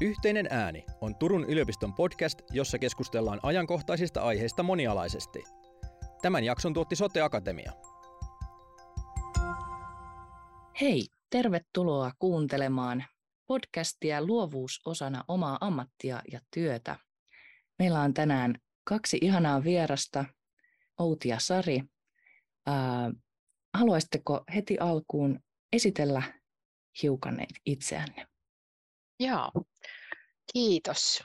Yhteinen ääni on Turun yliopiston podcast, jossa keskustellaan ajankohtaisista aiheista monialaisesti. Tämän jakson tuotti Sote Akatemia. Hei, tervetuloa kuuntelemaan podcastia Luovuus osana omaa ammattia ja työtä. Meillä on tänään kaksi ihanaa vierasta, Outi ja Sari. Haluaisitteko heti alkuun esitellä hiukan itseänne? Joo, kiitos.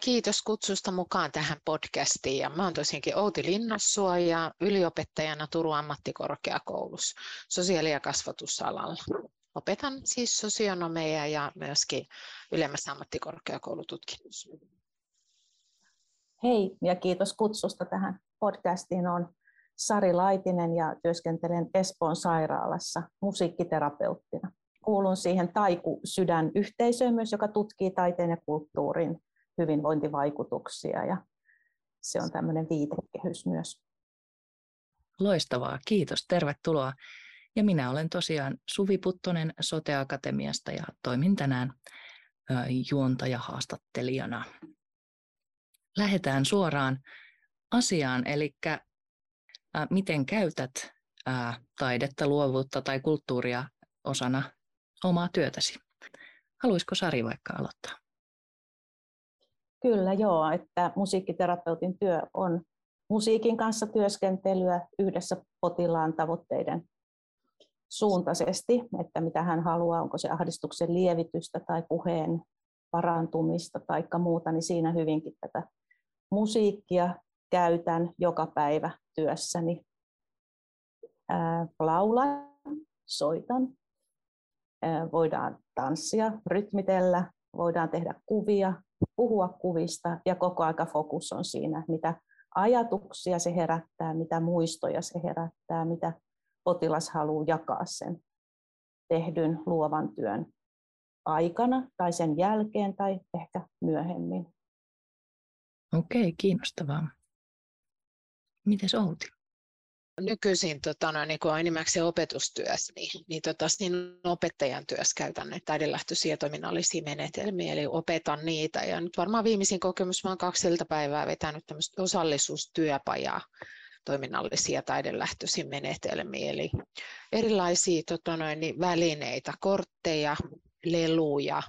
Kiitos kutsusta mukaan tähän podcastiin. Ja mä oon tosiaankin Outi Linnassuoja, yliopettajana Turun ammattikorkeakoulussa sosiaali- ja kasvatusalalla. Opetan siis sosionomeja ja myöskin ylemmässä ammattikorkeakoulututkinnossa. Hei ja kiitos kutsusta tähän podcastiin. Olen Sari Laitinen ja työskentelen Espoon sairaalassa musiikkiterapeuttina. Kuulun siihen Taiku Sydän yhteisöön myös, joka tutkii taiteen ja kulttuurin hyvinvointivaikutuksia, ja se on tämmöinen viitekehys myös. Loistavaa, kiitos, tervetuloa. Ja minä olen tosiaan Suvi Puttonen Sote Akatemiasta ja toimin tänään juontajahaastattelijana. Lähdetään suoraan asiaan, eli miten käytät taidetta, luovuutta tai kulttuuria osana omaa työtäsi. Haluaisiko Sari vaikka aloittaa? Kyllä joo, että musiikkiterapeutin työ on musiikin kanssa työskentelyä yhdessä potilaan tavoitteiden suuntaisesti, että mitä hän haluaa, onko se ahdistuksen lievitystä tai puheen parantumista tai muuta, niin siinä hyvinkin tätä musiikkia käytän joka päivä työssäni. Laulan, soitan, voidaan tanssia, rytmitellä, voidaan tehdä kuvia, puhua kuvista, ja koko aika fokus on siinä, mitä ajatuksia se herättää, mitä muistoja se herättää, mitä potilas haluaa jakaa sen tehdyn luovan työn aikana tai sen jälkeen tai ehkä myöhemmin. Okei, kiinnostavaa. Mites Outi? Nykyisin niin kun on enimmäkseen opetustyössä, niin siinä opettajan työssä käytän näitä taidelähtöisiä toiminnallisia menetelmiä, eli opetan niitä. Ja nyt varmaan viimeisin kokemus, mä oon 2 iltapäivää vetänyt tämmöistä osallisuustyöpajaa, toiminnallisia taidelähtöisiä menetelmiä, eli erilaisia välineitä, kortteja, leluja,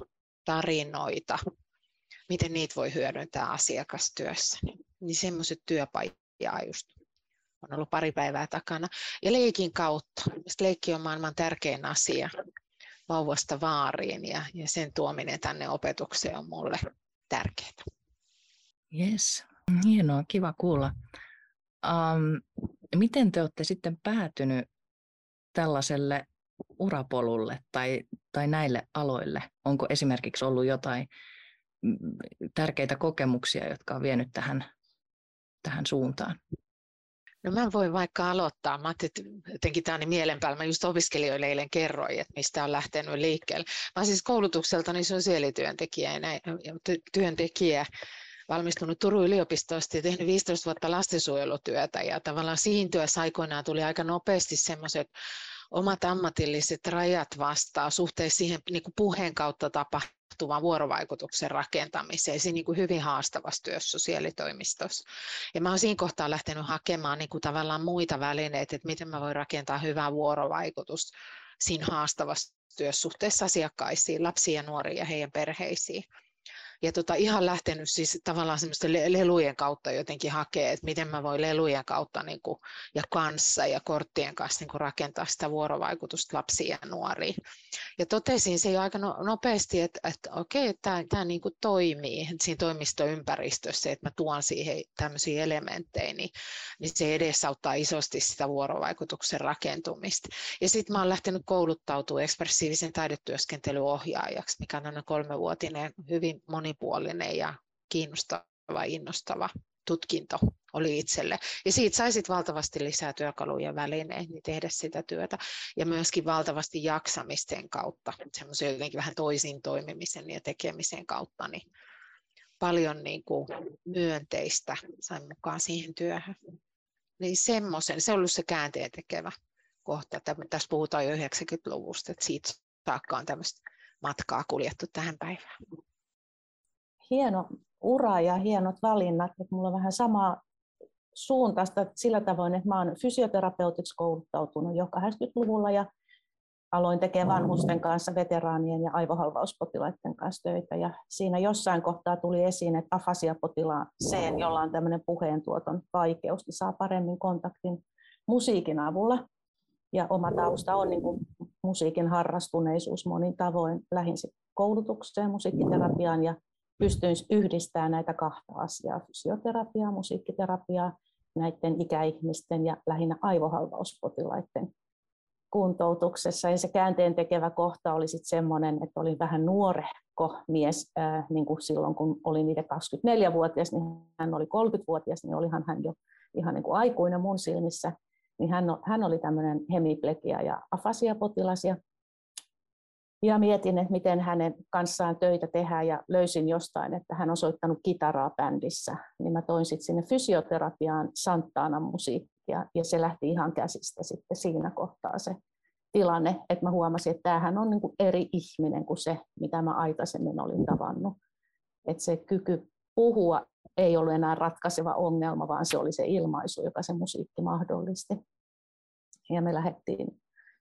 tarinoita, miten niitä voi hyödyntää asiakastyössä. Niin semmoiset työpajaa just on ollut pari päivää takana. Ja leikin kautta. Leikki on maailman tärkein asia vauvasta vaariin, ja sen tuominen tänne opetukseen on mulle tärkeää. Yes, hienoa, kiva kuulla. Miten te olette sitten päätynyt tällaiselle urapolulle tai näille aloille? Onko esimerkiksi ollut jotain tärkeitä kokemuksia, jotka on vienyt tähän suuntaan? No mä voin vaikka aloittaa. Mä ajattelin, että jotenkin tämä on niin mielen päällä. Mä just opiskelijoille eilen kerroin, että mistä on lähtenyt liikkeelle. Mä siis koulutukseltani sosiaalityöntekijä. Valmistunut Turun yliopistosta ja tehnyt 15 vuotta lastensuojelutyötä, ja tavallaan siinä työssä aikoinaan tuli aika nopeasti semmoiset omat ammatilliset rajat vastaan suhteessa siihen niin kuin puheen kautta tapahtuvan vuorovaikutuksen rakentamiseen, siinä niin kuin hyvin haastavassa työssä sosiaalitoimistossa. Ja mä oon siinä kohtaa lähtenyt hakemaan niin kuin tavallaan muita välineitä, että miten mä voin rakentaa hyvää vuorovaikutusta siinä haastavassa työssä suhteessa asiakkaisiin, lapsiin ja nuoriin ja heidän perheisiin. Ja ihan lähtenyt siis tavallaan semmoisten lelujen kautta jotenkin hakee, että miten mä voin lelujen kautta niin kuin, ja korttien kanssa niin kuin rakentaa sitä vuorovaikutusta lapsiin ja nuoriin. Ja totesin se jo aika nopeasti, että okei, tämä niin kuin toimii siinä toimistoympäristössä, että mä tuon siihen tämmöisiä elementtejä, niin se edesauttaa isosti sitä vuorovaikutuksen rakentumista. Ja sitten mä oon lähtenyt kouluttautumaan ekspressiivisen taidetyöskentelyohjaajaksi, mikä on tämmöinen 3-vuotinen hyvin monipuolinen ja kiinnostava, innostava tutkinto oli itselle. Ja siitä saisit valtavasti lisää työkaluja välineitä niin tehdä sitä työtä. Ja myöskin valtavasti jaksamisten kautta, semmoisen jotenkin vähän toisin toimimisen ja tekemisen kautta, niin paljon niin kuin myönteistä sain mukaan siihen työhön. Niin semmoisen, se on ollut se käänteentekevä kohta. Tässä puhutaan jo 90-luvusta, että siitä saakka on tämmöistä matkaa kuljettu tähän päivään. hieno ura ja hienot valinnat, että mulla on vähän samaa suuntaista sillä tavoin, että mä oon fysioterapeutiksi kouluttautunut jo 80-luvulla ja aloin tekemään vanhusten kanssa, veteraanien ja aivohalvauspotilaiden kanssa töitä. Ja siinä jossain kohtaa tuli esiin, että afasiapotilaaseen, jolla on tämmöinen puheentuoton vaikeus, niin saa paremmin kontaktin musiikin avulla. Ja oma tausta on niin kuin musiikin harrastuneisuus monin tavoin. Lähdin koulutukseen, musiikkiterapiaan ja pystyin yhdistämään näitä kahta asiaa, fysioterapiaa, musiikkiterapiaa, näiden ikäihmisten ja lähinnä aivohalvauspotilaiden kuntoutuksessa. Ja se käänteentekevä kohta oli sitten semmoinen, että olin vähän nuorehko mies niin kuin silloin, kun olin itse 24-vuotias, niin hän oli 30-vuotias, niin olihan hän jo ihan niin kuin aikuinen mun silmissä. Niin hän oli tämmöinen hemiplegia ja afasiapotilas. Ja mietin, että miten hänen kanssaan töitä tehdään ja löysin jostain, että hän on soittanut kitaraa bändissä. Niin mä toin sitten sinne fysioterapiaan Santanan musiikkia ja se lähti ihan käsistä sitten siinä kohtaa se tilanne. Että mä huomasin, että tämähän on niinku eri ihminen kuin se, mitä mä aikaisemmin olin tavannut. Että se kyky puhua ei ollut enää ratkaiseva ongelma, vaan se oli se ilmaisu, joka se musiikki mahdollisti. Ja me lähdettiin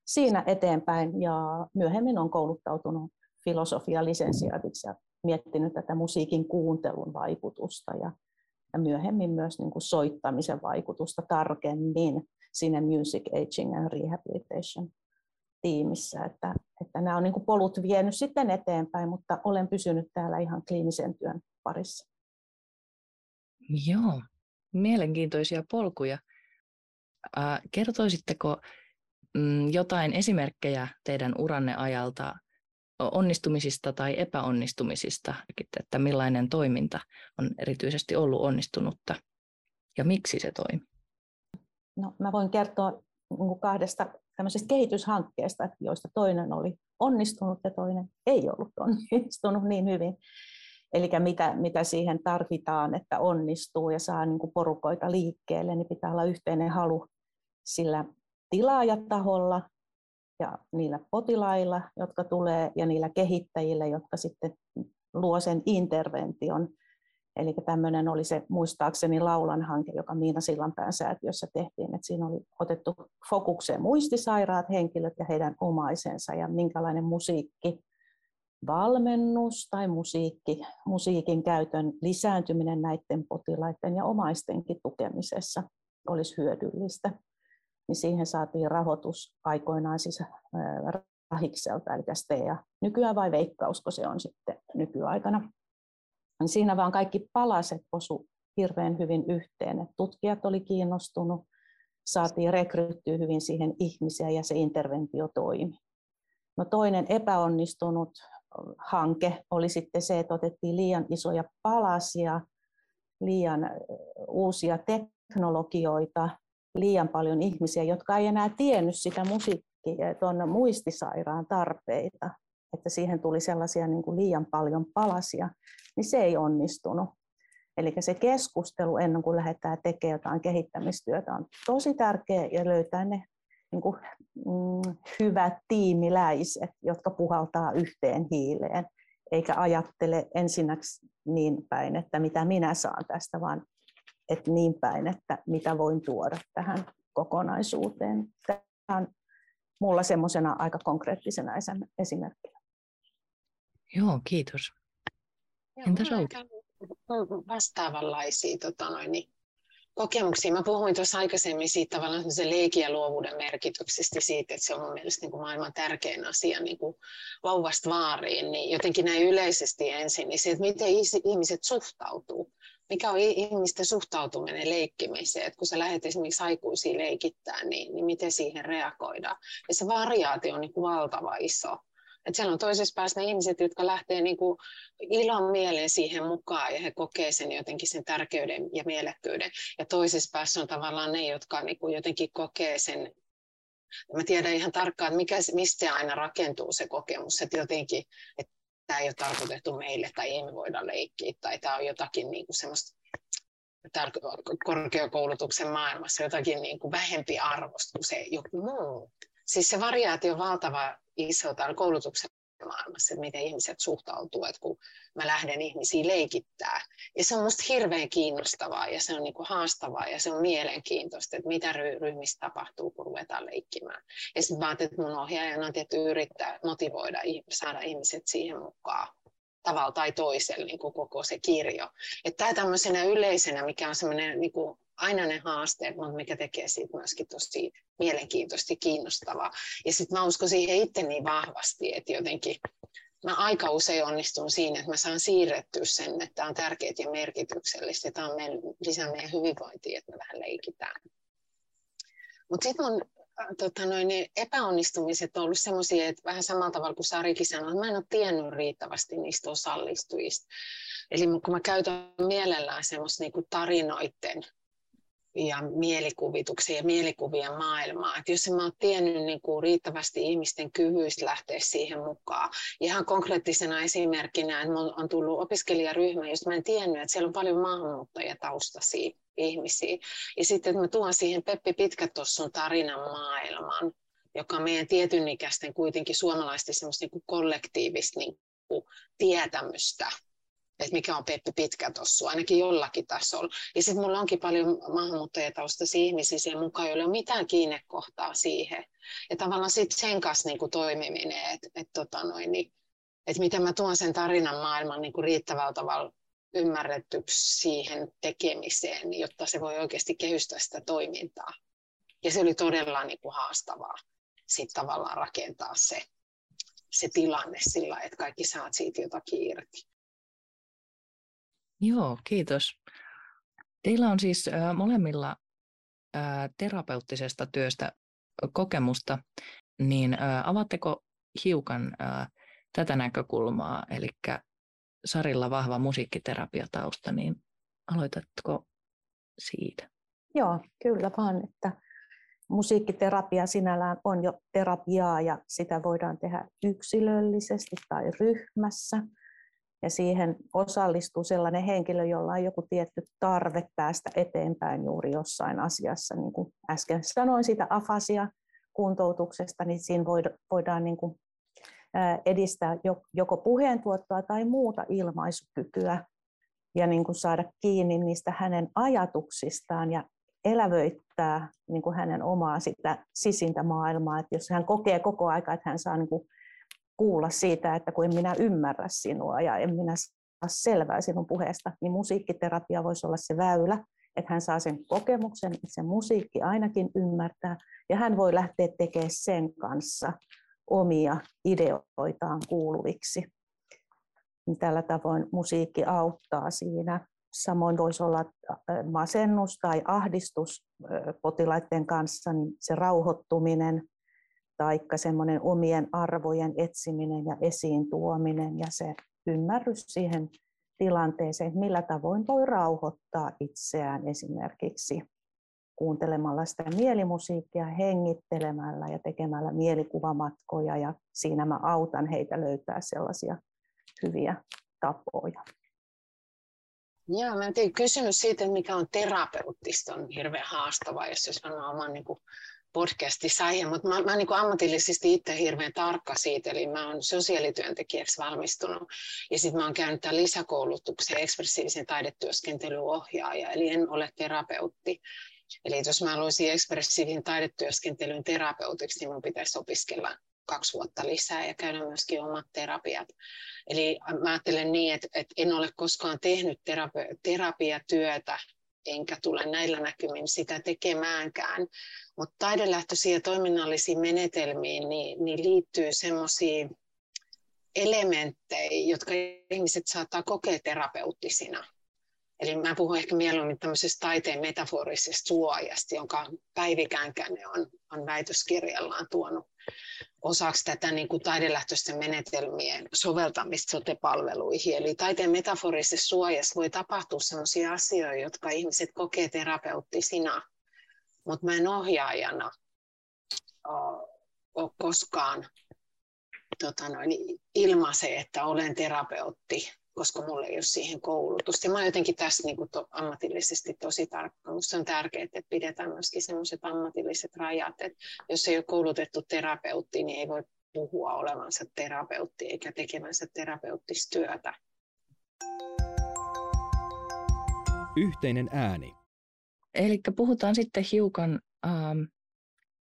siinä eteenpäin ja myöhemmin olen kouluttautunut filosofialisensiaatiksi ja miettinyt tätä musiikin kuuntelun vaikutusta ja myöhemmin myös niin kuin soittamisen vaikutusta tarkemmin siinä Music Aging and Rehabilitation tiimissä. Että nämä on niin kuin polut vienyt sitten eteenpäin, mutta olen pysynyt täällä ihan kliinisen työn parissa. Joo, mielenkiintoisia polkuja. Kertoisitteko jotain esimerkkejä teidän uranne ajalta onnistumisista tai epäonnistumisista, että millainen toiminta on erityisesti ollut onnistunutta ja miksi se toimii? No, mä voin kertoa kahdesta tämmöisestä kehityshankkeesta, joista toinen oli onnistunut ja toinen ei ollut onnistunut niin hyvin. Eli mitä siihen tarvitaan, että onnistuu ja saa niin kuin porukoita liikkeelle, niin pitää olla yhteinen halu sillä tilaajataholla ja niillä potilailla, jotka tulee, ja niillä kehittäjillä, jotka sitten luo sen intervention. Eli tämmöinen oli se muistaakseni Laulan hanke, joka Miina Sillanpään-säätiössä tehtiin, että siinä oli otettu fokukseen muistisairaat henkilöt ja heidän omaisensa ja minkälainen musiikki. Valmennus tai musiikin käytön lisääntyminen näiden potilaiden ja omaistenkin tukemisessa olisi hyödyllistä. Niin siihen saatiin rahoitus aikoinaan siis Rahikselta, eli STEA. Nykyään vai Veikkausko se on sitten nykyaikana. Niin siinä vaan kaikki palaset osu hirveän hyvin yhteen. Et tutkijat oli kiinnostunut, saatiin rekryttyä hyvin siihen ihmisiä ja se interventio toimi. No toinen epäonnistunut hanke oli sitten se, että otettiin liian isoja palasia, liian uusia teknologioita, liian paljon ihmisiä, jotka ei enää tiennyt sitä muistisairaan tarpeita, että siihen tuli sellaisia niin kuin liian paljon palasia, niin se ei onnistunut. Eli se keskustelu ennen kuin lähdetään tekemään jotain kehittämistyötä on tosi tärkeää ja löytää ne niin kuin hyvät tiimiläiset, jotka puhaltaa yhteen hiileen, eikä ajattele ensinnäksi niin päin, että mitä minä saan tästä, vaan että niin päin, että mitä voin tuoda tähän kokonaisuuteen. Tämä on mulla semmoisena aika konkreettisena esimerkkinä. Joo, kiitos. Entäs Outi? Vastaavanlaisia kokemuksia. Mä puhuin tuossa aikaisemmin siitä tavallaan leikin ja luovuuden merkityksestä siitä, että se on mun mielestä niin kuin maailman tärkein asia niin kuin vauvasta vaariin, niin jotenkin näin yleisesti ensin, niin se, että miten ihmiset suhtautuu. Mikä on ihmisten suhtautuminen leikkimiseen, että kun sä lähdet esimerkiksi aikuisia leikittää, niin miten siihen reagoidaan. Ja se variaatio on niin kuin valtava iso. Että siellä on toisessa päässä ne ihmiset, jotka lähtee niin kuin ilon mieleen siihen mukaan ja he kokee sen jotenkin sen tärkeyden ja mielekkyyden. Ja toisessa päässä on tavallaan ne, jotka niin kuin jotenkin kokee sen. Mä tiedän ihan tarkkaan, että mistä aina rakentuu se kokemus, että jotenkin, että tämä ei ole tarkoitettu meille tai ei me voida leikkiä tai tämä on jotakin niin kuin semmoista korkeakoulutuksen maailmassa jotakin niin kuin vähempi arvosta kuin se joku muu. Siis se variaatio on valtava iso täällä koulutuksen maailmassa, että miten ihmiset suhtautuu, että kun mä lähden ihmisiä leikittää. Ja se on musta hirveän kiinnostavaa ja se on niinku haastavaa ja se on mielenkiintoista, että mitä ryhmissä tapahtuu, kun ruvetaan leikkimään. Ja sitten mä ajattelin, että mun ohjaajana on tietysti yrittää motivoida, saada ihmiset siihen mukaan tavalla tai toisella niin kuin koko se kirjo. Tämä tämmöisenä yleisenä, mikä on semmoinen niin kuin ainainen haaste, mutta mikä tekee siitä myöskin tosi mielenkiintoisesti kiinnostavaa. Ja sitten mä uskon siihen itse niin vahvasti, että jotenkin mä aika usein onnistun siinä, että mä saan siirrettyä sen, että tämä on tärkeää ja merkityksellistä. Tämä on lisää meidän hyvinvointia, että me vähän leikitään. Mutta sitten mun ne epäonnistumiset on ollut semmoisia, että vähän samalla tavalla kuin Sarikin sanoi, että mä en ole tiennyt riittävästi niistä osallistujista. Eli kun mä käytän mielellään semmoista niinku tarinoiden ja mielikuvituksia ja mielikuvien maailmaa, että jos en mä ole tiennyt niinku riittävästi ihmisten kyvyistä lähteä siihen mukaan. Ihan konkreettisena esimerkkinä, että mulla on tullut opiskelijaryhmä, josta mä en tiennyt, että siellä on paljon maahanmuuttajia taustaisia ihmisiä. Ja sitten, että mä tuon siihen Peppi Pitkätossun tarinan maailman, joka on meidän tietyn ikäisten kuitenkin suomalaisten semmoista niin kuin kollektiivista niin kuin tietämystä, että mikä on Peppi Pitkätossu, ainakin jollakin tasolla. Ja sitten mulla onkin paljon maahanmuuttajataustaisia ihmisiä siellä mukaan, joilla ei ole mitään kiinnekohtaa siihen. Ja tavallaan sitten sen kanssa niin kuin toimiminen, että miten mä tuon sen tarinan maailman niin kuin riittävällä tavalla ymmärretyksi siihen tekemiseen, jotta se voi oikeasti kehystää sitä toimintaa. Ja se oli todella niin kuin haastavaa sitten tavallaan rakentaa se tilanne sillä lailla, että kaikki saat siitä jotakin irti. Joo, kiitos. Teillä on siis molemmilla terapeuttisesta työstä kokemusta, niin avaatteko hiukan tätä näkökulmaa, eli Sarilla vahva musiikkiterapiatausta, niin aloitatko siitä? Joo, kyllä vaan, että musiikkiterapia sinällään on jo terapiaa ja sitä voidaan tehdä yksilöllisesti tai ryhmässä. Ja siihen osallistuu sellainen henkilö, jolla on joku tietty tarve päästä eteenpäin juuri jossain asiassa. Niin kuin äsken sanoin siitä afasia-kuntoutuksesta, niin siinä voidaan niin kuin edistää joko puheentuottoa tai muuta ilmaisukykyä ja niin kuin saada kiinni niistä hänen ajatuksistaan ja elävöittää niin kuin hänen omaa sitä sisintä maailmaa. Että jos hän kokee koko aika, että hän saa niin kuin kuulla siitä, että kun en minä ymmärrä sinua ja en minä saa selvää sinun puheesta, niin musiikkiterapia voisi olla se väylä, että hän saa sen kokemuksen, että se musiikki ainakin ymmärtää ja hän voi lähteä tekemään sen kanssa omia ideoitaan kuuluviksi. Tällä tavoin musiikki auttaa siinä. Samoin voisi olla masennus tai ahdistus potilaiden kanssa, niin se rauhoittuminen tai semmoinen omien arvojen etsiminen ja esiin tuominen ja se ymmärrys siihen tilanteeseen, millä tavoin voi rauhoittaa itseään esimerkiksi kuuntelemalla sitä mielimusiikkia, hengittelemällä ja tekemällä mielikuvamatkoja, ja siinä mä autan heitä löytää sellaisia hyviä tapoja. Joo, mä tein kysymys siitä, mikä on terapeuttista, on hirveän haastavaa, jos mä oman niin kuin podcastissa aihe, mutta mä niin kuin ammatillisesti itse hirveän tarkka siitä, eli mä oon sosiaalityöntekijäksi valmistunut, ja sitten mä oon käynyt tämän lisäkoulutuksen ekspressiivisen taidetyöskentelyohjaaja, eli en ole terapeutti. Eli jos mä haluaisin ekspressiivisen taidetyöskentelyn terapeutiksi, niin minun pitäisi opiskella 2 vuotta lisää ja käydä myöskin omat terapiat. Eli mä ajattelen niin, että en ole koskaan tehnyt terapiatyötä, enkä tule näillä näkymin sitä tekemäänkään. Mutta taidelähtöisiin ja toiminnallisiin menetelmiin niin liittyy semmoisia elementtejä, jotka ihmiset saattaa kokea terapeuttisina. Eli mä puhun ehkä mieluummin tämmöisestä taiteen metaforisesta suojasta, jonka Päivi Känkänen on väitöskirjallaan tuonut osaksi tätä niin kuin taidelähtöisten menetelmien soveltamista sote-palveluihin. Eli taiteen metaforisessa suojassa voi tapahtua sellaisia asioita, jotka ihmiset kokee terapeuttisina, mutta mä en ohjaajana ole koskaan ilmaise, että olen terapeutti, koska mulla ei ole siihen koulutusta. Mä oon jotenkin tässä niin kuin ammatillisesti tosi tarkka. Musta on tärkeää, että pidetään myöskin sellaiset ammatilliset rajat, että jos ei ole koulutettu terapeutti, niin ei voi puhua olevansa terapeutti eikä tekemänsä terapeuttistyötä. Yhteinen ääni. Eli puhutaan sitten hiukan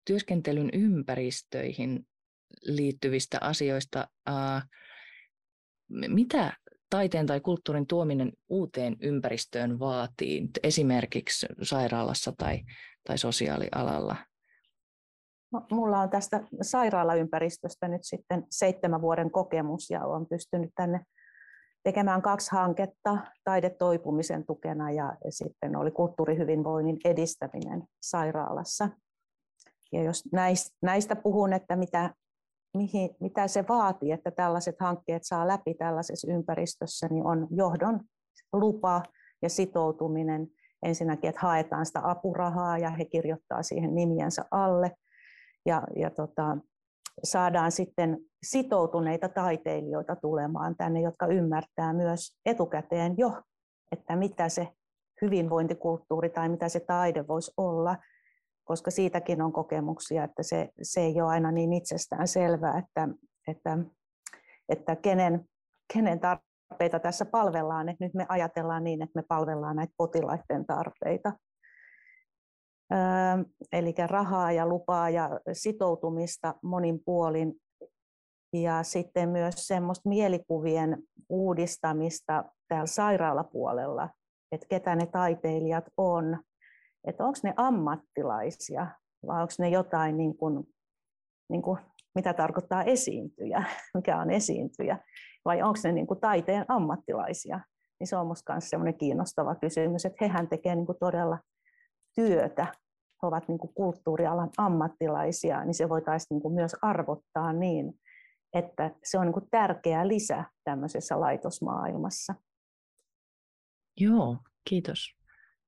työskentelyn ympäristöihin liittyvistä asioista. Mitä taiteen tai kulttuurin tuominen uuteen ympäristöön vaatii, esimerkiksi sairaalassa tai sosiaalialalla? Mulla on tästä sairaalaympäristöstä nyt sitten 7 vuoden kokemus ja olen pystynyt tänne tekemään 2 hanketta taidetoipumisen tukena ja sitten oli kulttuurihyvinvoinnin edistäminen sairaalassa. Ja jos näistä puhun, että mitä se vaatii, että tällaiset hankkeet saa läpi tällaisessa ympäristössä, niin on johdon lupa ja sitoutuminen. Ensinnäkin, että haetaan sitä apurahaa ja he kirjoittaa siihen nimiänsä alle. Ja saadaan sitten sitoutuneita taiteilijoita tulemaan tänne, jotka ymmärtää myös etukäteen jo, että mitä se hyvinvointikulttuuri tai mitä se taide voisi olla, koska siitäkin on kokemuksia, että se ei ole aina niin itsestään selvää, että kenen tarpeita tässä palvellaan. Et nyt me ajatellaan niin, että me palvellaan näitä potilaiden tarpeita. Eli rahaa ja lupaa ja sitoutumista monin puolin ja sitten myös semmoista mielikuvien uudistamista täällä sairaalapuolella, että ketä ne taiteilijat on, että onko ne ammattilaisia vai onko ne jotain niin kuin, mitä tarkoittaa esiintyjä, mikä on esiintyjä vai onko ne niin kuin taiteen ammattilaisia, niin se on musta myös semmoinen kiinnostava kysymys, että hehän tekee niin kuin todella työtä, he ovat niin kuin kulttuurialan ammattilaisia, niin se voitaisiin niin kuin myös arvottaa niin, että se on niin kuin tärkeä lisä tämmöisessä laitosmaailmassa. Joo, kiitos.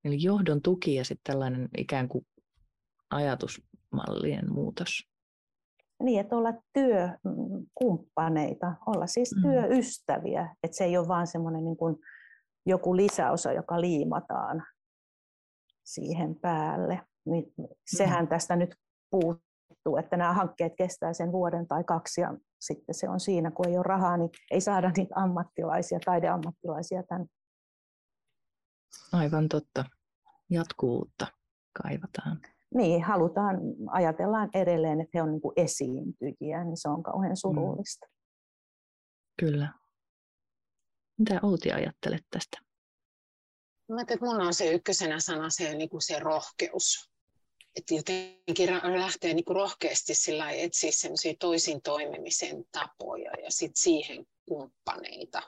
Eli johdon tuki ja sitten tällainen ikään kuin ajatusmallien muutos. Niin, että olla työkumppaneita, olla siis työystäviä, että se ei ole vaan semmoinen niin kuin joku lisäosa, joka liimataan siihen päälle. Sehän tästä nyt puuttuu, että nämä hankkeet kestää sen vuoden tai 2 ja sitten se on siinä, kun ei ole rahaa, niin ei saada niitä ammattilaisia, taideammattilaisia tänne. Aivan totta. Jatkuvuutta kaivataan. Niin, ajatellaan edelleen, että he on niin kuin esiintyjiä, niin se on kauhean surullista. Kyllä. Mitä Outi ajattelet tästä? Mä ajattelin, että mulla on se ykkösenä sana se rohkeus. Että jotenkin lähtee niin kuin rohkeasti etsiä semmoisia toisin toimimisen tapoja ja sitten siihen kumppaneita.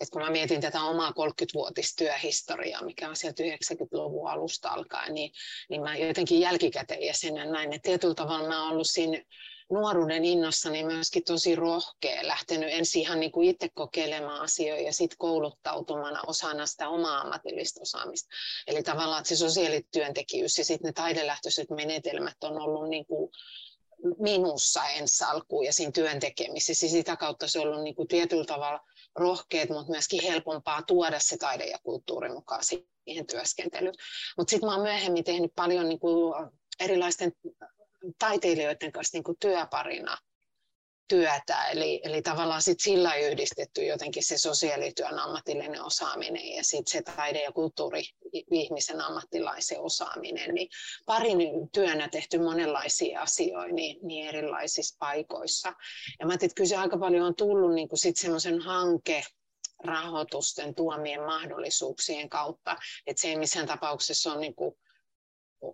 Et kun mä mietin tätä omaa 30-vuotistyöhistoriaa, mikä on sieltä 90-luvun alusta alkaen, niin mä jotenkin jälkikäteen jäsenän näin, että tietyllä tavalla mä oon ollut siinä nuoruuden innossani myöskin tosi rohkea, lähtenyt ensin ihan niin kuin itse kokeilemaan asioita ja sitten kouluttautumana osana sitä omaa ammatillista osaamista. Eli tavallaan että se sosiaalityöntekijyys ja sitten ne taidelähtöiset menetelmät on ollut niin kuin minussa ensi alkuun ja siinä työntekemisessä. Sitä kautta se on ollut niin kuin tietyllä tavalla rohkeat, mutta myöskin helpompaa tuoda se taide ja kulttuuri mukaan siihen työskentelyyn. Mutta sitten mä oon myöhemmin tehnyt paljon niin kuin erilaisten taiteilijoiden kanssa niin kuin työparina työtä, eli tavallaan sit sillä yhdistetty jotenkin se sosiaalityön ammatillinen osaaminen ja sitten se taide- ja kulttuuri-ihmisen ammattilaisen osaaminen. Niin parin työnä tehty monenlaisia asioita niin erilaisissa paikoissa. Ja mä ajattelin, että kyllä se aika paljon on tullut niin semmoisen hankerahoitusten tuomien mahdollisuuksien kautta, että se ei missään tapauksessa ole niin kuin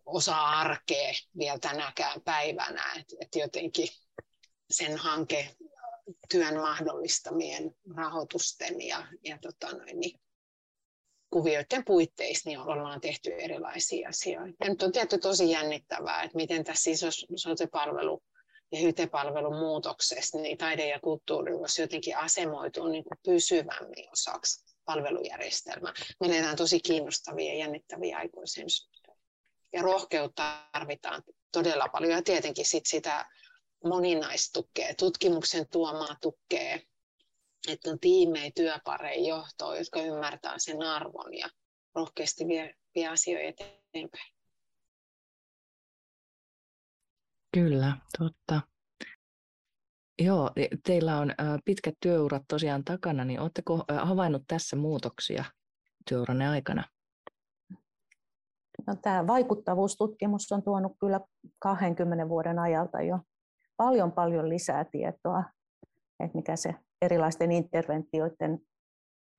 osa arkea vielä tänäkään päivänä, että jotenkin sen hanketyön mahdollistamien rahoitusten ja kuvioiden puitteissa niin ollaan tehty erilaisia asioita. Ja nyt on tietty tosi jännittävää, että miten tässä isossa sote-palvelu- ja hyte-palvelun muutoksessa niin taide ja kulttuuri voisi jotenkin asemoitua niin kuin pysyvämmin osaksi palvelujärjestelmää. Me eletään tosi kiinnostavia ja jännittäviä aikoja sen suhteen. Ja rohkeutta tarvitaan todella paljon ja tietenkin sitä moninaistukea, tutkimuksen tuomaa tukea, että on tiimejä, työpareja, johtoa, jotka ymmärtää sen arvon ja rohkeasti vie asioita eteenpäin. Kyllä, totta. Joo, teillä on pitkät työurat tosiaan takana, niin oletteko havainnut tässä muutoksia työuranne aikana? No, tämä vaikuttavuustutkimus on tuonut kyllä 20 vuoden ajalta jo paljon lisää tietoa, että mikä se erilaisten interventioiden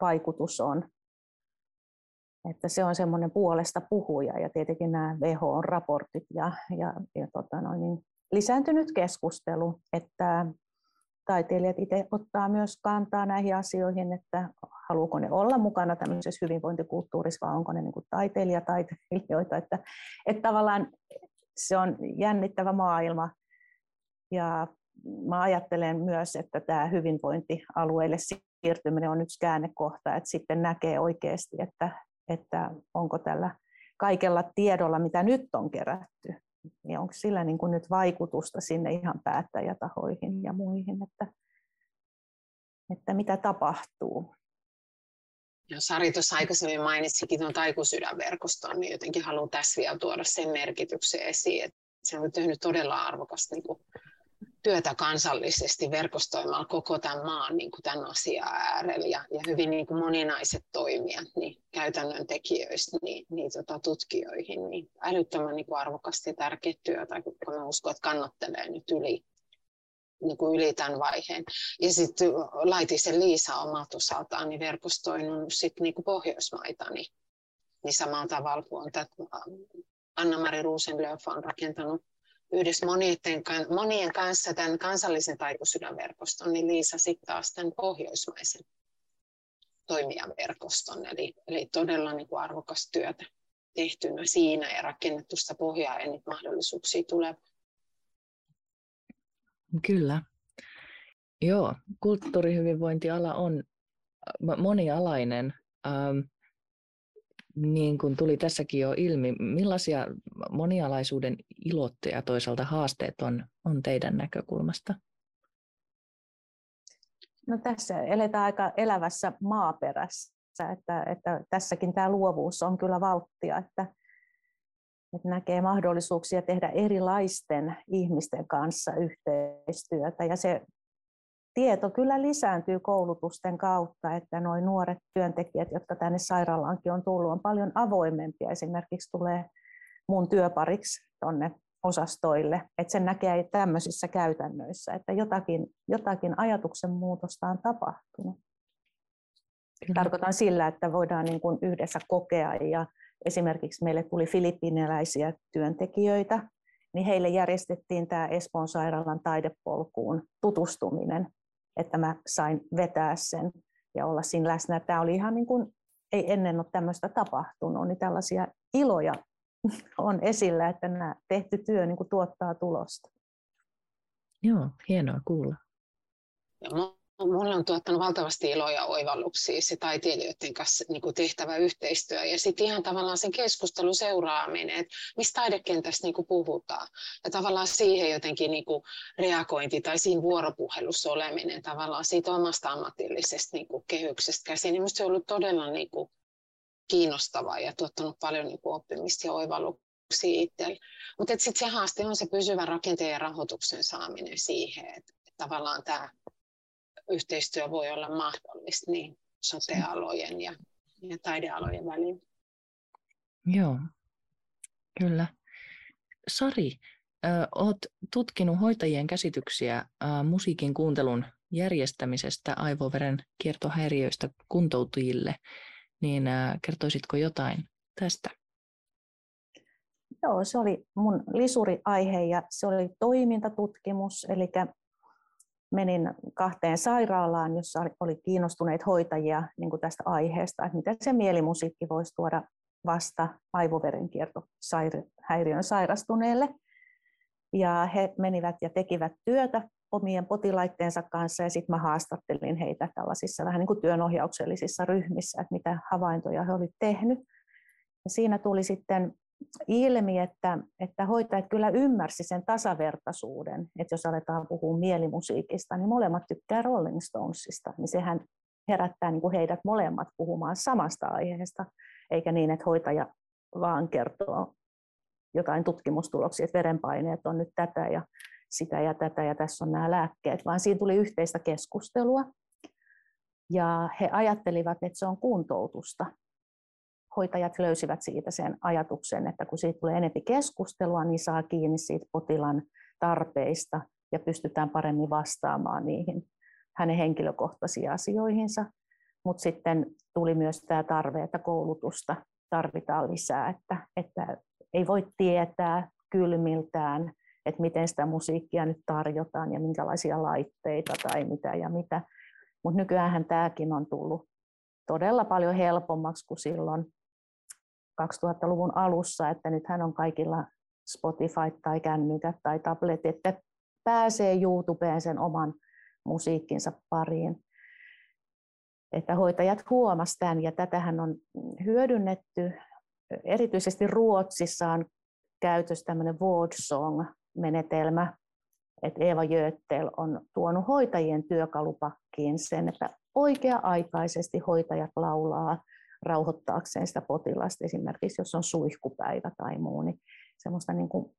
vaikutus on. Että se on semmoinen puolesta puhuja ja tietenkin nämä WHO-raportit ja lisääntynyt keskustelu, että taiteilijat itse ottaa myös kantaa näihin asioihin, että haluuko ne olla mukana tämmöisessä hyvinvointikulttuurissa vai onko ne niin kuin taiteilijoita, että tavallaan se on jännittävä maailma ja mä ajattelen myös, että tämä hyvinvointialueelle siirtyminen on yksi käännekohta, että sitten näkee oikeasti, että onko tällä kaikella tiedolla, mitä nyt on kerätty, niin onko sillä niin kuin nyt vaikutusta sinne ihan päättäjätahoihin ja muihin, että mitä tapahtuu. No, Sari tuossa aikaisemmin mainitsikin tuon Taiku Sydän -verkoston, niin jotenkin haluan tässä vielä tuoda sen merkityksen esiin, että se on tehnyt todella arvokasta niin kuin työtä kansallisesti verkostoimalla koko tämän maan niin kuin tämän asian äärellä ja hyvin niin kuin moninaiset toimijat niin käytännön tekijöistä niin tutkijoihin. Niin älyttömän niin kuin arvokasta ja tärkeä työtä, kun mä uskon, että kannattelee nyt yli tämän vaiheen. Ja sitten Laitisen Liisa omalta osaltaan niin verkostoinut sitten niin kuin Pohjoismaita niin samalla tavalla kuin on tätä Anna-Mari Roosen-Löf on rakentanut yhdessä monien kanssa tämän kansallisen taikusydänverkoston, niin Liisa sitten taas tämän pohjoismaisen toimijaverkoston. Eli todella niin kuin arvokas työtä tehtynä siinä ja rakennettu sitä pohjaa ja niitä mahdollisuuksia tulee. Kyllä. Joo, kulttuurihyvinvointiala on monialainen. Niin kuin tuli tässäkin jo ilmi, millaisia monialaisuuden ilot ja toisaalta haasteet on teidän näkökulmasta? No, tässä eletään aika elävässä maaperässä, että tässäkin tämä luovuus on kyllä valttia, että näkee mahdollisuuksia tehdä erilaisten ihmisten kanssa yhteistyötä ja se tieto kyllä lisääntyy koulutusten kautta, että nuo nuoret työntekijät, jotka tänne sairaalaankin on tullut, on paljon avoimempia. Esimerkiksi tulee mun työpariksi tuonne osastoille, että sen näkee tämmöisissä käytännöissä, että jotakin ajatuksen muutosta on tapahtunut. Kyllä. Tarkoitan sillä, että voidaan niin kuin yhdessä kokea ja esimerkiksi meille tuli filippiiniläisiä työntekijöitä, niin heille järjestettiin tämä Espoon sairaalan taidepolkuun tutustuminen, että mä sain vetää sen ja olla siinä läsnä. Tämä oli ihan niin kuin, ei ennen ole tämmöistä tapahtunut, niin tällaisia iloja on esillä, että nämä tehty työ niin kuin tuottaa tulosta. Joo, hienoa kuulla. Mulla on tuottanut valtavasti iloa ja oivalluksia se taiteilijoiden kanssa niin kuin tehtävä yhteistyö ja sitten ihan tavallaan sen keskustelun seuraaminen, että mistä taidekentästä niin kuin puhutaan ja tavallaan siihen jotenkin niin kuin reagointi tai siinä vuoropuhelussa oleminen tavallaan siitä omasta ammatillisesta niin kuin kehyksestä käsin, niin minusta se on ollut todella niin kuin kiinnostavaa ja tuottanut paljon niin kuin oppimista ja oivalluksia. Mutta sitten se haaste on se pysyvän rakenteen ja rahoituksen saaminen siihen, että tavallaan tämä yhteistyö voi olla mahdollista niin sote-alojen ja taidealojen väliin. Joo, kyllä. Sari, olet tutkinut hoitajien käsityksiä musiikin kuuntelun järjestämisestä aivoveren kiertohäiriöistä kuntoutujille, niin kertoisitko jotain tästä? Joo, se oli mun lisuriaihe ja se oli toimintatutkimus, eli menin 2 sairaalaan, jossa oli kiinnostuneita hoitajia niin kuin tästä aiheesta, että miten se mielimusiikki voisi tuoda vasta aivoverenkiertohäiriön sairastuneelle. Ja he menivät ja tekivät työtä omien potilaitteensa kanssa, ja sitten mä haastattelin heitä tällaisissa vähän niin kuin työnohjauksellisissa ryhmissä, että mitä havaintoja he olivat tehnyt. Ja siinä tuli sitten ilmi, että hoitajat kyllä ymmärsi sen tasavertaisuuden, että jos aletaan puhua mielimusiikista, niin molemmat tykkää Rolling Stonesista, niin sehän herättää niin kuin heidät molemmat puhumaan samasta aiheesta, eikä niin, että hoitaja vaan kertoo jotain tutkimustuloksia, että verenpaineet on nyt tätä ja sitä ja tätä ja tässä on nämä lääkkeet, vaan siinä tuli yhteistä keskustelua. Ja he ajattelivat, että se on kuntoutusta. Hoitajat löysivät siitä sen ajatuksen, että kun siitä tulee enemmän keskustelua, niin saa kiinni siitä potilaan tarpeista ja pystytään paremmin vastaamaan niihin hänen henkilökohtaisiin asioihinsa. Mutta sitten tuli myös tämä tarve, että koulutusta tarvitaan lisää, että ei voi tietää kylmiltään, että miten sitä musiikkia nyt tarjotaan ja minkälaisia laitteita tai mitä ja mitä. Mutta nykyäänhän tämäkin on tullut todella paljon helpommaksi kuin silloin 2000-luvun alussa, että nythän on kaikilla Spotify tai kännykät tai tabletit, että pääsee YouTubeen sen oman musiikkinsa pariin. Että hoitajat huomasivat tämän ja tätähän on hyödynnetty. Erityisesti Ruotsissa on käytössä tämmöinen Vårdsång-menetelmä, että Eva Jöttel on tuonut hoitajien työkalupakkiin sen, että oikea-aikaisesti hoitajat laulaa rauhoittaakseen sitä potilasta, esimerkiksi jos on suihkupäivä tai muu, niin semmoista niin kuin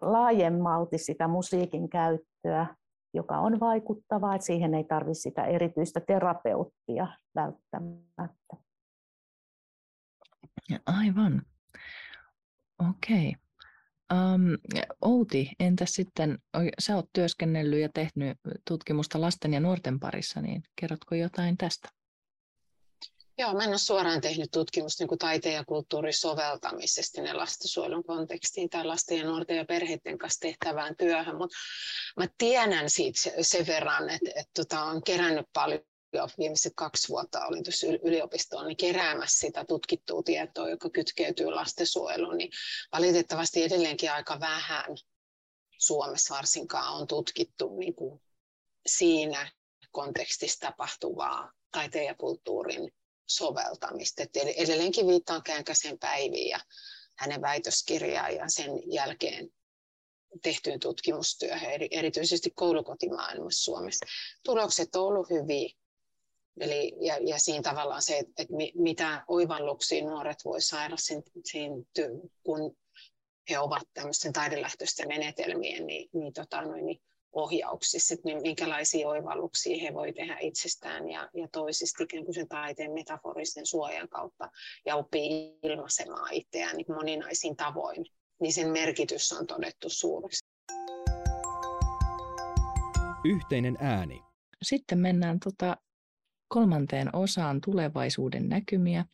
laajemmalti sitä musiikin käyttöä, joka on vaikuttavaa, että siihen ei tarvitse sitä erityistä terapeuttia välttämättä. Aivan. Okei. Outi, entä sitten, sä oot työskennellyt ja tehnyt tutkimusta lasten ja nuorten parissa, niin kerrotko jotain tästä? Joo, mä en ole suoraan tehnyt tutkimusta niin kuin taiteen ja kulttuurin soveltamisesta ne lastensuojelun kontekstiin tai lasten ja nuorten ja perheiden kanssa tehtävään työhön, mutta mä tiedän siitä sen verran, että olen kerännyt paljon. Viimeiset 2 vuotta olin tuossa yliopistolla niin keräämässä sitä tutkittua tietoa, joka kytkeytyy lastensuojeluun, niin valitettavasti edelleenkin aika vähän Suomessa varsinkaan on tutkittu niin kuin siinä kontekstissa tapahtuvaa taiteen ja kulttuurin soveltamista. Et edelleenkin viittaan Känkäsen Päiviin ja hänen väitöskirjaan ja sen jälkeen tehtyyn tutkimustyöhön, erityisesti koulukotimaailmassa Suomessa. Tulokset on ollut hyviä. Eli, ja siinä tavallaan se, että mitä oivalluksia nuoret voi saada, kun he ovat tämmöisten taidelähtöisten menetelmien niin ohjauksissa, että minkälaisia oivalluksia he voi tehdä itsestään ja toisista ikään kuin sen taiteen metaforisten suojan kautta ja oppii ilmaisemaan itseään niin moninaisin tavoin, niin sen merkitys on todettu suureksi. Yhteinen ääni. Sitten mennään kolmanteen osaan tulevaisuuden näkymiä.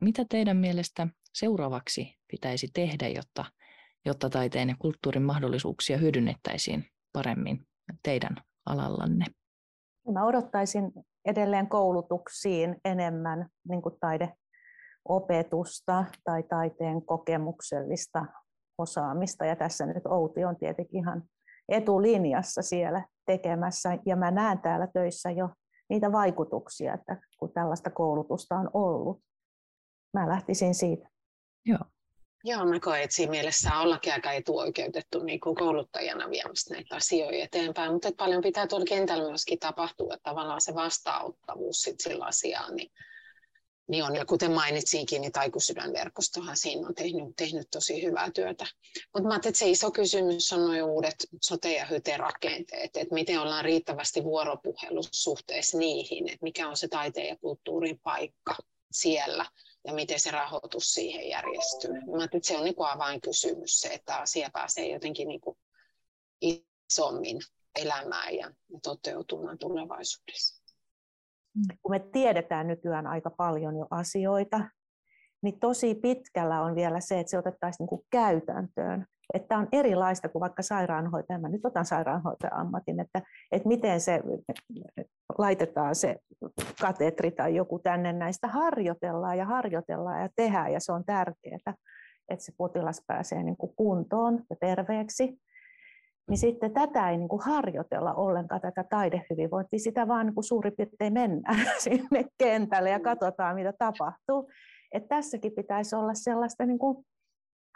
Mitä teidän mielestä seuraavaksi pitäisi tehdä, jotta taiteen ja kulttuurin mahdollisuuksia hyödynnettäisiin paremmin teidän alallanne? Mä odottaisin edelleen koulutuksiin enemmän niin kuin taideopetusta tai taiteen kokemuksellista osaamista. Ja tässä nyt Outi on tietenkin ihan etulinjassa siellä tekemässä, ja mä näen täällä töissä jo niitä vaikutuksia, että kun tällaista koulutusta on ollut. Mä lähtisin siitä. Joo, mä koen, että siinä mielessä ollakin aika etuoikeutettu niin kuin kouluttajana viemässä näitä asioita eteenpäin, mutta että paljon pitää tuolla kentällä myöskin tapahtua, että tavallaan se vastaanottavuus sillä asiaa, niin on, ja kuten mainitsinkin, niin Taiku Sydän verkostohan siinä on tehnyt tosi hyvää työtä. Mutta mä ajattelin, että se iso kysymys on nuo uudet sote- ja hyte-rakenteet, että miten ollaan riittävästi vuoropuhelussuhteessa niihin, että mikä on se taiteen ja kulttuurin paikka siellä ja miten se rahoitus siihen järjestyy. Mä ajattelin, että se on niinku avainkysymys se, että asia pääsee jotenkin niinku isommin elämään ja toteutumaan tulevaisuudessa. Kun me tiedetään nykyään aika paljon jo asioita, niin tosi pitkällä on vielä se, että se otettaisiin niin kuin käytäntöön. Että on erilaista kuin vaikka sairaanhoitaja. Mä nyt otan sairaanhoitaja-ammatin, että miten se laitetaan se katetri tai joku tänne näistä. Harjoitellaan ja tehdään ja se on tärkeää, että se potilas pääsee niin kuin kuntoon ja terveeksi. Niin sitten tätä ei niin kuin harjoitella ollenkaan, tätä taidehyvinvointia, sitä vaan niin kuin suurin piirtein mennään sinne kentälle ja katsotaan, mitä tapahtuu. Et tässäkin pitäisi olla sellaista niin kuin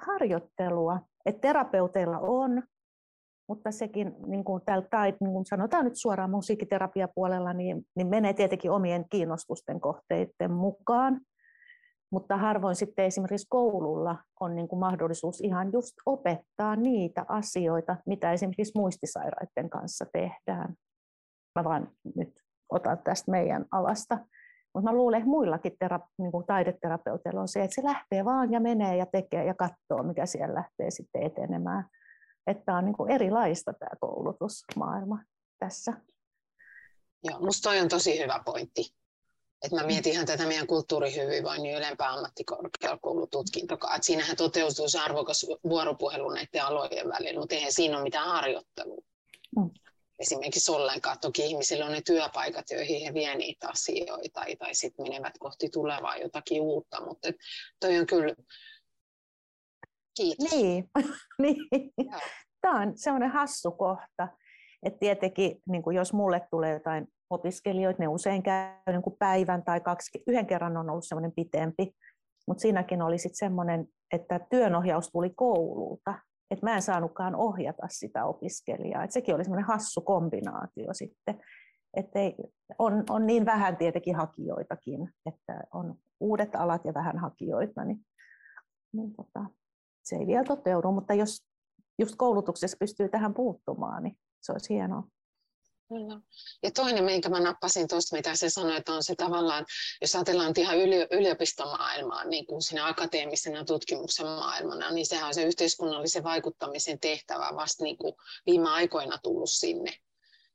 harjoittelua, että terapeuteilla on, mutta sekin, niin kuin sanotaan nyt suoraan musiikkiterapiapuolella, niin menee tietenkin omien kiinnostusten kohteiden mukaan. Mutta harvoin sitten esimerkiksi koululla on niin kuin mahdollisuus ihan just opettaa niitä asioita, mitä esimerkiksi muistisairaiden kanssa tehdään. Mä vaan nyt otan tästä meidän alasta. Mutta mä luulen, että muillakin niin kuin taideterapeuteilla on se, että se lähtee vaan ja menee ja tekee ja katsoo, mikä siellä lähtee sitten etenemään. Että tämä on niin kuin erilaista tämä koulutusmaailma tässä. Joo, musta toi on tosi hyvä pointti. Et mä mietin ihan tätä meidän kulttuurihyvinvoinnin ylempää ammattikorkeakoulututkintokaa. Et siinähän toteutuu se arvokas vuoropuhelu näiden alojen välillä, mutta eihän siinä ole mitään harjoittelua. Mm. Esimerkiksi ollenkaan. Toki ihmisillä on ne työpaikat, joihin he vie niitä asioita tai sitten menevät kohti tulevaa jotakin uutta. Mutta toi on kyllä... Kiitos. Niin. Tämä on sellainen hassu kohta. Et tietenkin, niin kun jos mulle tulee jotain opiskelijoita, ne usein käy niin kun päivän tai kaksi, yhden kerran on ollut semmoinen pitempi, mutta siinäkin oli sitten semmoinen, että työnohjaus tuli koululta, että mä en saanutkaan ohjata sitä opiskelijaa, että sekin oli semmoinen hassu kombinaatio sitten, että on niin vähän tietenkin hakijoitakin, että on uudet alat ja vähän hakijoita, niin, se ei vielä toteudu, mutta jos just koulutuksessa pystyy tähän puuttumaan, niin se olisi hienoa. Ja toinen, minkä mä nappasin tuosta, mitä se sanoi, että on se tavallaan, jos ajatellaan ihan yliopistomaailmaa, niin kuin siinä akateemisena tutkimuksen maailmana, niin sehän on se yhteiskunnallisen vaikuttamisen tehtävä vasta niin kuin viime aikoina tullut sinne.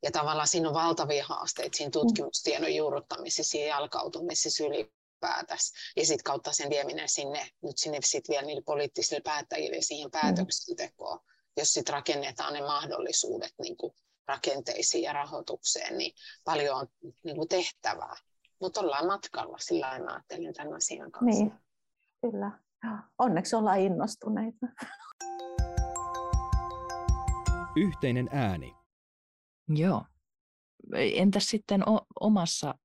Ja tavallaan siinä on valtavia haasteita siinä tutkimustiedon juurruttamisessa ja jalkautumisessa ylipäätänsä. Ja sitten kautta sen vieminen sinne sit vielä niille poliittisille päättäjille siihen päätöksentekoon, jos sitten rakennetaan ne mahdollisuudet niin kuin rakenteisiin ja rahoitukseen, niin paljon on niin kuin tehtävää. Mutta ollaan matkalla, sillä lailla ajattelin tämän asian kanssa. Niin, kyllä. Onneksi ollaan innostuneita. Yhteinen ääni. Joo. Entäs sitten omassa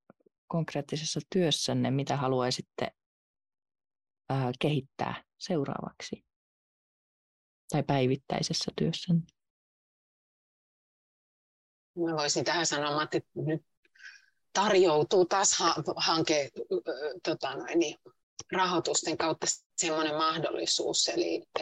konkreettisessa työssänne, mitä haluaisitte kehittää seuraavaksi? Tai päivittäisessä työssänne? Mä voisin tähän sanoa, että nyt tarjoutuu taas hanke rahoitusten kautta semmoinen mahdollisuus.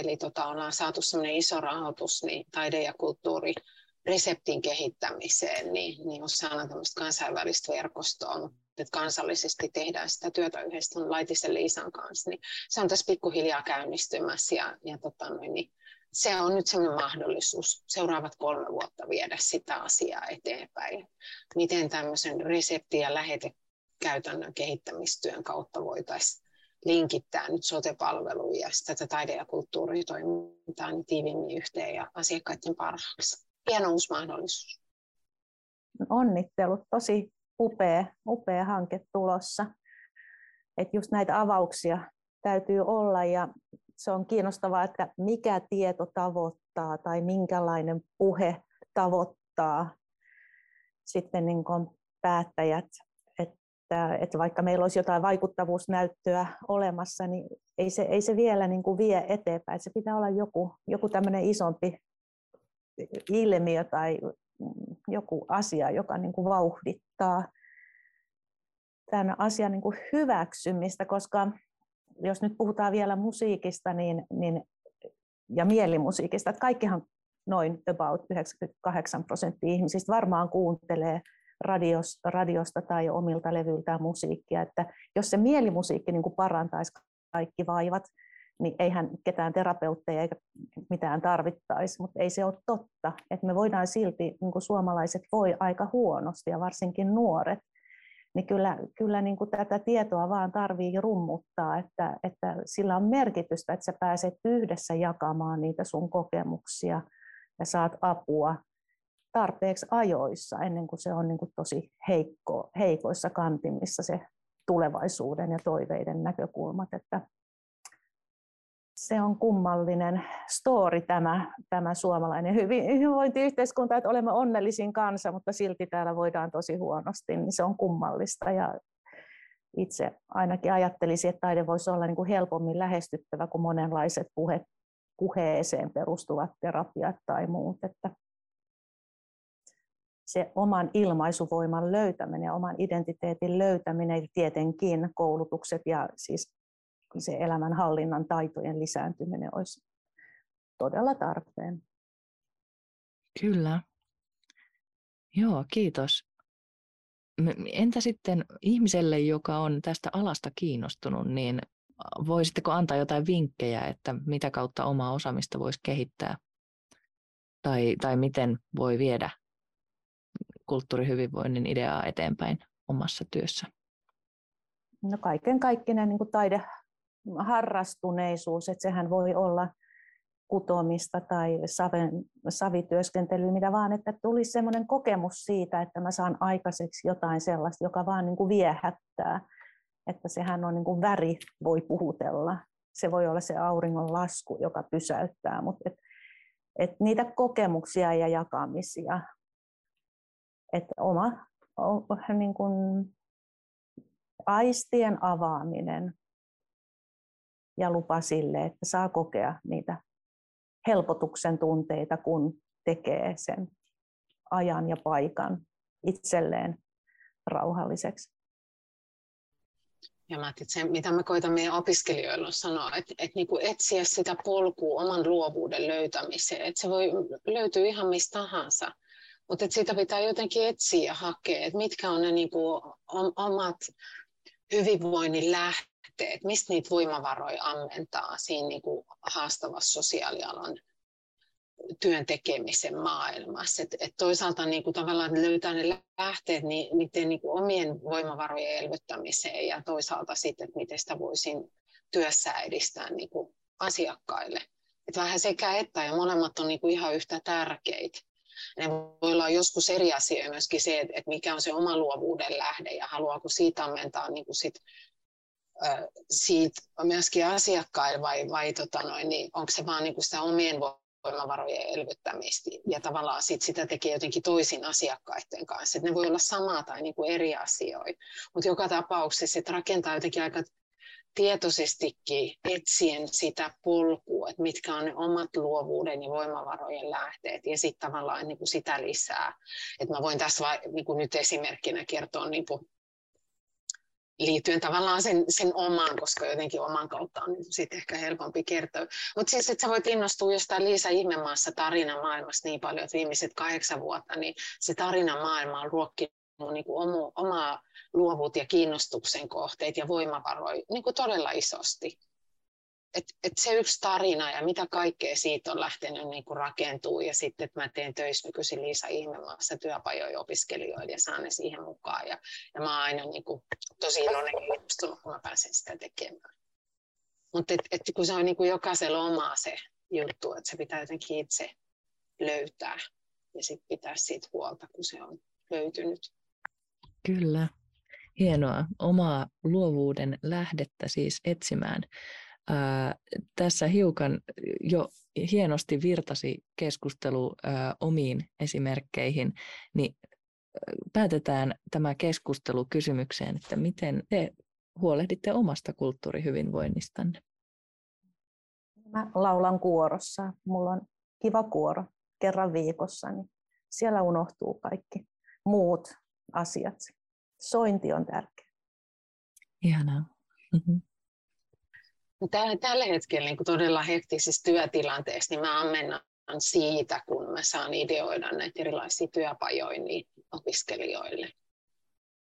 Eli ollaan saatu semmoinen iso rahoitus niin taide- ja kulttuurireseptin kehittämiseen, niin osana tämmöistä kansainvälistä verkostoa, mutta kansallisesti tehdään sitä työtä yhdessä Laitisen Liisan kanssa. Niin se on tässä pikkuhiljaa käynnistymässä ja se on nyt sellainen mahdollisuus seuraavat 3 vuotta viedä sitä asiaa eteenpäin. Miten tämmöisen resepti- ja lähetekäytännön kehittämistyön kautta voitaisiin linkittää nyt sote-palveluja ja tätä taide- ja kulttuuritoimintaa niin tiiviimmin yhteen ja asiakkaiden parhaaksi. Hieno uusi mahdollisuus. Onnittelut. Tosi upea hanke tulossa. Et just näitä avauksia täytyy olla ja se on kiinnostavaa, että mikä tieto tavoittaa tai minkälainen puhe tavoittaa sitten niin kuin päättäjät. Että vaikka meillä olisi jotain vaikuttavuusnäyttöä olemassa, niin ei se vielä niin kuin vie eteenpäin. Että se pitää olla joku tämmöinen isompi ilmiö tai joku asia, joka niin kuin vauhdittaa tämän asian niin kuin hyväksymistä, koska jos nyt puhutaan vielä musiikista niin, ja mielimusiikista, että kaikkihan noin about 98% ihmisistä varmaan kuuntelee radiosta tai omilta levyiltään musiikkia. Että jos se mielimusiikki niin kuin parantaisi kaikki vaivat, niin eihän ketään terapeutteja eikä mitään tarvittaisi, mutta ei se ole totta. Että me voidaan silti, niin kuin suomalaiset voi aika huonosti ja varsinkin nuoret, niin kyllä niin kuin tätä tietoa vaan tarvii rummuttaa, että sillä on merkitystä, että sä pääset yhdessä jakamaan niitä sun kokemuksia ja saat apua tarpeeksi ajoissa, ennen kuin se on niin kuin tosi heikoissa kantimissa se tulevaisuuden ja toiveiden näkökulmat. Että se on kummallinen story tämä suomalainen hyvinvointiyhteiskunta, että olemme onnellisin kansa, mutta silti täällä voidaan tosi huonosti, niin se on kummallista. Ja itse ainakin ajattelisin, että taide voisi olla niin kuin helpommin lähestyttävä kuin monenlaiset puheeseen perustuvat terapiat tai muut. Että se oman ilmaisuvoiman löytäminen ja oman identiteetin löytäminen, tietenkin koulutukset ja siis se elämänhallinnan taitojen lisääntyminen olisi todella tarpeen. Kyllä. Joo, kiitos. Entä sitten ihmiselle, joka on tästä alasta kiinnostunut, niin voisitteko antaa jotain vinkkejä, että mitä kautta omaa osaamista voisi kehittää? Tai miten voi viedä kulttuurihyvinvoinnin ideaa eteenpäin omassa työssä? No kaiken kaikkinen niin kuin taideharrastuneisuus, että sehän voi olla kutomista tai savityöskentelyä, mitä vaan, että tulisi semmoinen kokemus siitä, että mä saan aikaiseksi jotain sellaista, joka vaan niin kuin viehättää. Että sehän on niin kuin väri voi puhutella. Se voi olla se auringonlasku, joka pysäyttää, mutta että niitä kokemuksia ja jakamisia. Että oma niin kuin aistien avaaminen ja lupa sille, että saa kokea niitä helpotuksen tunteita, kun tekee sen ajan ja paikan itselleen rauhalliseksi. Ja mä ajattelin, että se, mitä me koitan meidän opiskelijoilla sanoa, että niin kuin etsiä sitä polkua oman luovuuden löytämiseen. Että se voi löytyä ihan mistä tahansa, mutta sitä pitää jotenkin etsiä ja hakea, että mitkä on ne niin kuin omat hyvinvoinnin lähteet, mistä niitä voimavaroja ammentaa siinä niin kuin haastavassa sosiaalialan työn tekemisen maailmassa. Et toisaalta niin kuin tavallaan löytää ne lähteet niiden niin kuin omien voimavarojen elvyttämiseen ja toisaalta sitten, että miten sitä voisin työssä edistää niin kuin asiakkaille. Et vähän sekä että ja molemmat on niin kuin ihan yhtä tärkeitä. Ne voi olla joskus eri asioita myöskin se, että mikä on se oma luovuuden lähde ja haluaako siitä ammentaa niin kuin siitä myöskin asiakkaille vai onko se vaan niin kuin sitä omien voimavarojen elvyttämistä ja tavallaan sitä tekee jotenkin toisin asiakkaiden kanssa. Et ne voi olla samaa tai niin kuin eri asioita, mutta joka tapauksessa rakentaa jotenkin aika tietoisestikin etsien sitä polkua, että mitkä on ne omat luovuuden ja voimavarojen lähteet ja sitten tavallaan niin kuin sitä lisää. Et mä voin tässä niin kuin nyt esimerkkinä kertoa niin kuin liittyen tavallaan sen omaan, koska jotenkin oman kautta on sitten ehkä helpompi kertoa. Mutta siis, että sä voit innostua jostain Liisa Ihmemaassa tarinamaailmasta niin paljon, että viimeiset 8 vuotta, niin se tarinamaailma on ruokkinut niin kuin omaa luovuutta ja kiinnostuksen kohteet ja voimavaroja niin kuin todella isosti. Et se yksi tarina ja mitä kaikkea siitä on lähtenyt niin kuin rakentuu ja sitten, että mä teen töissä nykyisin Liisa Ihmemaassa työpajoja opiskelijoille ja saan ne siihen mukaan. Ja mä oon aina niin kuin tosi iloinen kiinnostunut, kun mä pääsen sitä tekemään. Mutta kun se on niin kuin jokaisella omaa se juttu, että se pitää jotenkin itse löytää ja sitten pitää siitä huolta, kun se on löytynyt. Kyllä. Hienoa. Omaa luovuuden lähdettä siis etsimään. Tässä hiukan jo hienosti virtasi keskustelu omiin esimerkkeihin, niin päätetään tämä keskustelu kysymykseen, että miten te huolehditte omasta kulttuurihyvinvoinnistanne? Mä laulan kuorossa. Mulla on kiva kuoro kerran viikossa, niin siellä unohtuu kaikki muut asiat. Sointi on tärkeä. Ihanaa. Mm-hmm. Tällä hetkellä niin kuin todella hektisessä työtilanteessa niin mä ammennan siitä, kun mä saan ideoida näitä erilaisia työpajoja niin opiskelijoille.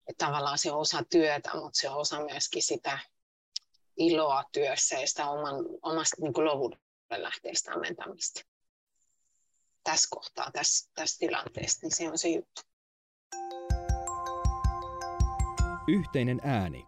Että tavallaan se on osa työtä, mutta se on osa myöskin sitä iloa työssä ja sitä omasta niin kuin luovuuden lähteestä ammentamista. Tässä kohtaa, tässä tilanteessa, niin se on se juttu. Yhteinen ääni.